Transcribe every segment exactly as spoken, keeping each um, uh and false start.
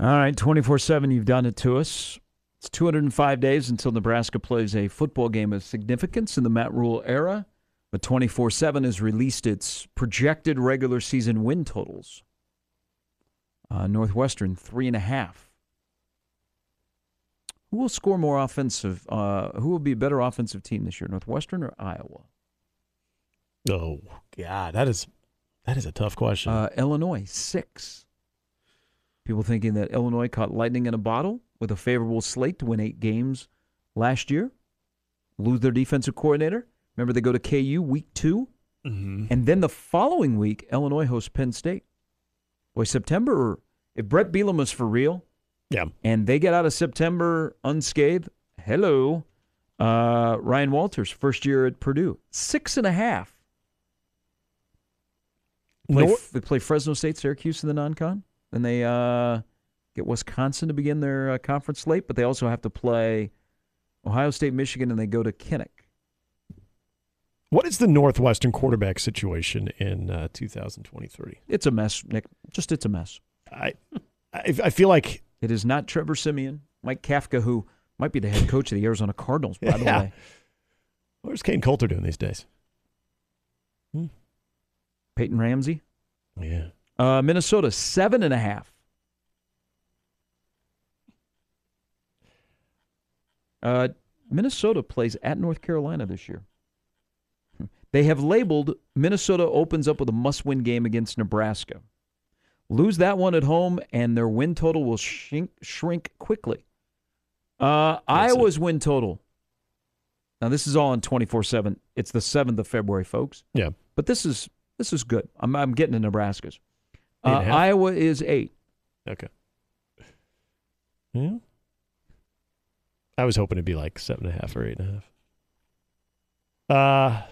All right, twenty-four seven, you've done it to us. It's two hundred five days until Nebraska plays a football game of significance in the Matt Rule era, but twenty-four seven has released its projected regular season win totals. Uh, Northwestern, three and a half. Who will score more offensive? Uh, who will be a better offensive team this year, Northwestern or Iowa? Oh, God, that is that is a tough question. Uh, Illinois, six. People thinking that Illinois caught lightning in a bottle with a favorable slate to win eight games last year, lose their defensive coordinator. Remember, they go to K U week two, mm-hmm. and then the following week, Illinois hosts Penn State. Boy, September, if Brett Bielema's for real, yeah, and they get out of September unscathed, hello, uh, Ryan Walters, first year at Purdue, six and a half. Play, North, they play Fresno State, Syracuse in the non-con. Then they uh, get Wisconsin to begin their uh, conference slate, but they also have to play Ohio State, Michigan, and they go to Kinnick. What is the Northwestern quarterback situation in uh, two thousand twenty-three? It's a mess, Nick. Just it's a mess. I, I I feel like... It is not Trevor Simeon, Mike Kafka, who might be the head coach of the Arizona Cardinals, by yeah. the way. Where's Kane Coulter doing these days? Hmm. Peyton Ramsey? Yeah. Uh, Minnesota, seven and a half. Uh, Minnesota plays at North Carolina this year. They have labeled Minnesota opens up with a must-win game against Nebraska. Lose that one at home, and their win total will shrink, shrink quickly. Uh, Iowa's it. Win total. Now, this is all on twenty-four seven. It's the seventh of February, folks. Yeah. But this is this is good. I'm, I'm getting to Nebraska's. Uh, Iowa is eight. Okay. Yeah. I was hoping it'd be like seven and a half or eight and a half. Uh,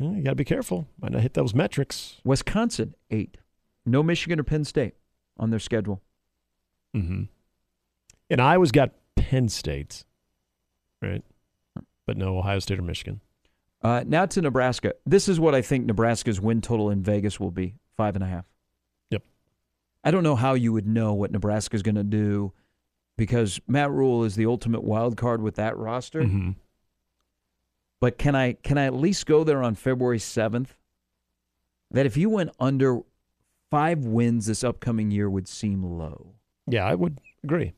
you got to be careful. Might not hit those metrics. Wisconsin, eight. No Michigan or Penn State on their schedule. Mm-hmm. And Iowa's got Penn State, right? But no Ohio State or Michigan. Uh, now to Nebraska. This is what I think Nebraska's win total in Vegas will be, five and a half. Yep. I don't know how you would know what Nebraska's going to do because Matt Rule is the ultimate wild card with that roster. Mm-hmm. But can I can I at least go there on February seventh? That if you went under five wins this upcoming year would seem low. Yeah, I would agree.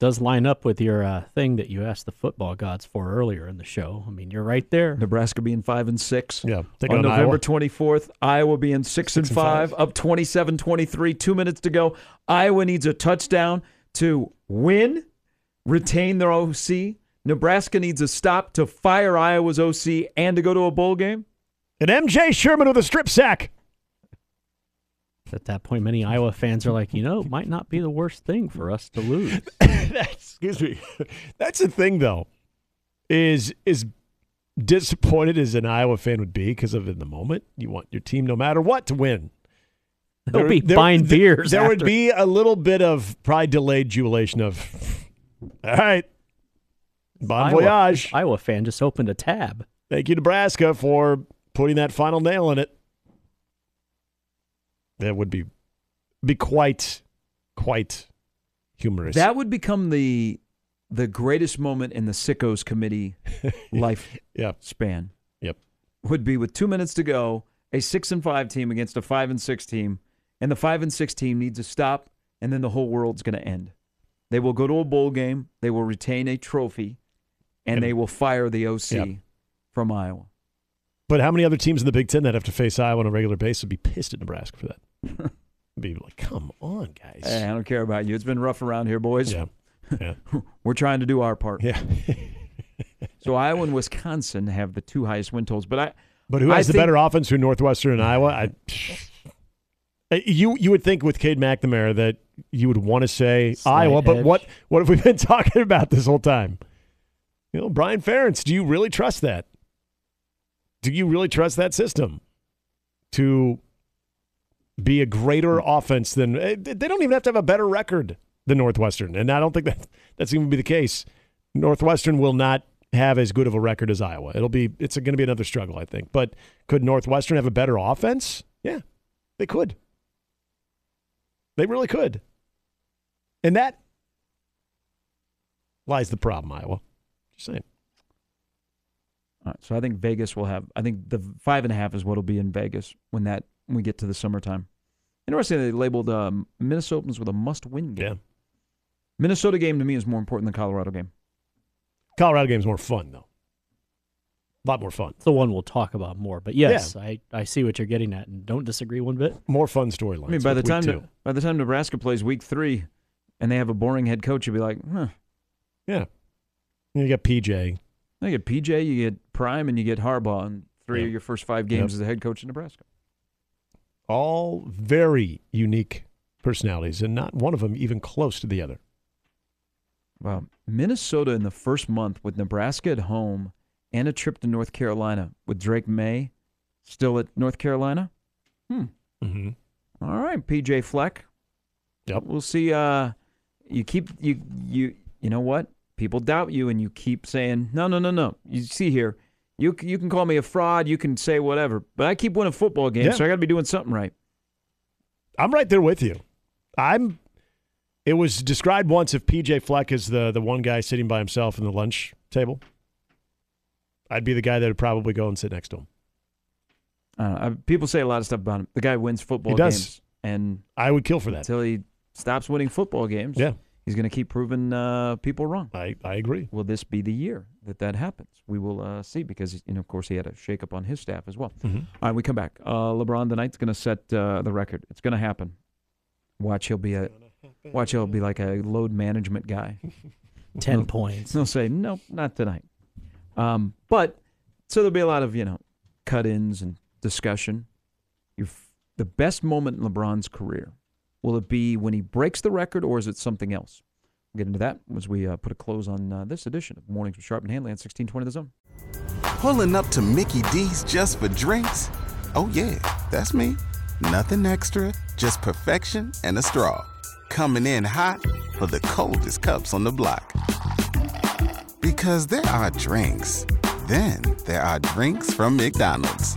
Does line up with your uh, thing that you asked the football gods for earlier in the show. I mean, you're right there. Nebraska being five and six. Yeah, on November twenty-fourth, Iowa being six, six and, and five, five, up twenty-seven twenty-three, two minutes to go. Iowa needs a touchdown to win, retain their O C. Nebraska needs a stop to fire Iowa's O C and to go to a bowl game. And M J Sherman with a strip sack. At that point, many Iowa fans are like, you know, it might not be the worst thing for us to lose. That's, excuse me. That's the thing, though, is as disappointed as an Iowa fan would be because of in the moment, you want your team, no matter what, to win. There'll be there, fine there, beers. There after. Would be a little bit of probably delayed jubilation of, all right, bon Iowa, voyage. Iowa fan just opened a tab. Thank you, Nebraska, for putting that final nail in it. That would be be quite, quite humorous. That would become the the greatest moment in the Sickos Committee life yeah. span. Yep. Would be with two minutes to go, a six and five team against a five and six team, and the five and six team needs a stop, and then the whole world's going to end. They will go to a bowl game, they will retain a trophy, and, and they will fire the O C yep. from Iowa. But how many other teams in the Big Ten that have to face Iowa on a regular basis would be pissed at Nebraska for that? Be like, come on, guys. Hey, I don't care about you. It's been rough around here, boys. Yeah, yeah. We're trying to do our part. Yeah. So Iowa and Wisconsin have the two highest win totals. But I. But who has I the think, better offense? Who Northwestern and Iowa? I, You you would think with Cade McNamara that you would want to say Slight Iowa, edge. But what, what have we been talking about this whole time? You know, Brian Ferentz, do you really trust that? Do you really trust that system to be a greater offense than – they don't even have to have a better record than Northwestern, and I don't think that that's going to be the case. Northwestern will not have as good of a record as Iowa. It'll be – it's going to be another struggle, I think. But could Northwestern have a better offense? Yeah, they could. They really could. And that lies the problem, Iowa. Just saying. All right, so I think Vegas will have – I think the five and a half is what will be in Vegas when that when we get to the summertime. Interesting they labeled um, Minnesotans with a must-win game. Yeah. Minnesota game to me is more important than Colorado game. Colorado game is more fun, though. A lot more fun. It's the one we'll talk about more. But yes, yeah. I, I see what you're getting at and don't disagree one bit. More fun storylines. I mean, by the time to, by the time Nebraska plays week three and they have a boring head coach, you'd be like, huh. Yeah. You got P J. You get P J, you get Prime, and you get Harbaugh in three yep. of your first five games yep. as the head coach of Nebraska. All very unique personalities, and not one of them even close to the other. Wow. Minnesota in the first month with Nebraska at home and a trip to North Carolina with Drake May still at North Carolina. Hmm. Mm-hmm. All right, P J Fleck. Yep. We'll see. Uh, you keep you you you know what? People doubt you, and you keep saying, no, no, no, no. You see here, you you can call me a fraud, you can say whatever, but I keep winning football games, yeah. so I got to be doing something right. I'm right there with you. I'm. It was described once if P J Fleck is the, the one guy sitting by himself in the lunch table, I'd be the guy that would probably go and sit next to him. I don't know. I, people say a lot of stuff about him. The guy wins football he does. games. And I would kill for that. Until he stops winning football games. Yeah. He's going to keep proving uh, people wrong. I, I agree. Will this be the year that that happens? We will uh, see because, you know, of course, he had a shakeup on his staff as well. Mm-hmm. All right, we come back. Uh, LeBron tonight's going to set uh, the record. It's going to happen. Watch, he'll be a watch. He'll be like a load management guy. Ten he'll, points. He'll say, nope, not tonight. Um, but so there'll be a lot of, you know, cut-ins and discussion. You've, the best moment in LeBron's career. Will it be when he breaks the record, or is it something else? We'll get into that as we uh, put a close on uh, this edition of Mornings with Sharp and Hanley on sixteen twenty The Zone. Pulling up to Mickey D's just for drinks? Oh, yeah, that's me. Nothing extra, just perfection and a straw. Coming in hot for the coldest cups on the block. Because there are drinks. Then there are drinks from McDonald's.